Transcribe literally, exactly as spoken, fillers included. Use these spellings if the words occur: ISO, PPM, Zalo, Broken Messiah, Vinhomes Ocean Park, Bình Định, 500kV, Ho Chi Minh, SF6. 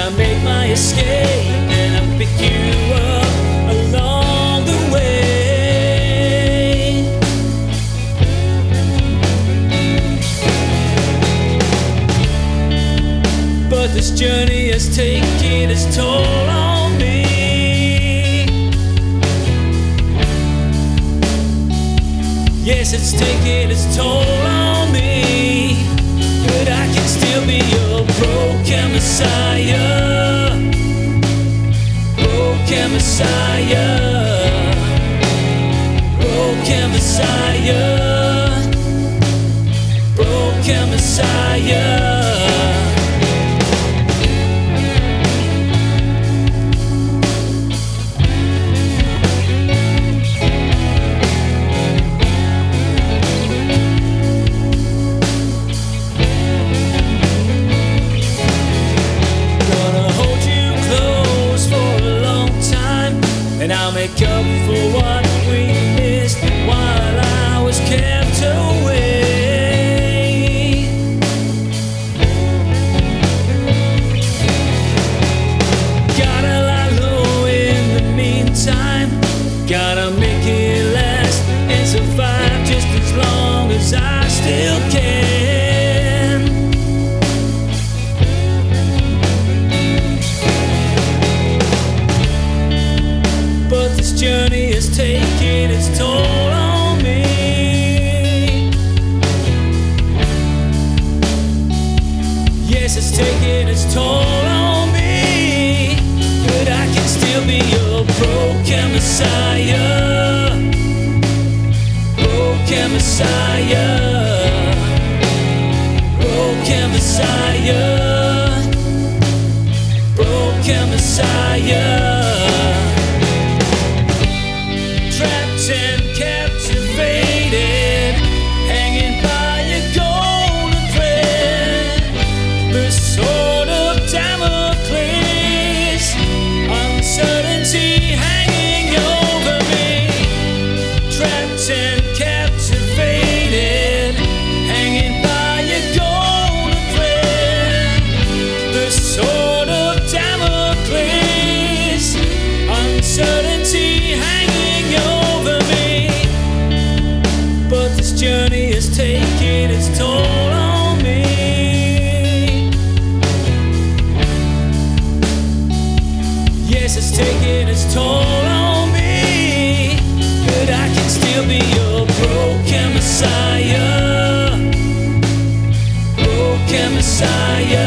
I made my escape and I picked you up along the way. But this journey has taken its toll on me. Yes, it's taken its toll on me, but I can still be your broken Messiah, broken Messiah, broken Messiah, broken Messiah. I'll make up for what we missed while I was kept away. Gotta lie low in the meantime, gotta make it last and survive just as long as I still can. Journey is taking its toll on me. Yes, it's taking its toll on me, but I can still be your broken Messiah, broken Messiah, broken Messiah, broken Messiah. And captivated, hanging by a golden thread, the sword of Damocles, uncertainty hanging over me. Trapped and captivated, hanging by a golden thread, the sword of Damocles, uncertainty hanging over me. Journey is taking its toll on me. Yes, it's taking its toll on me, but I can still be your broken Messiah, broken Messiah.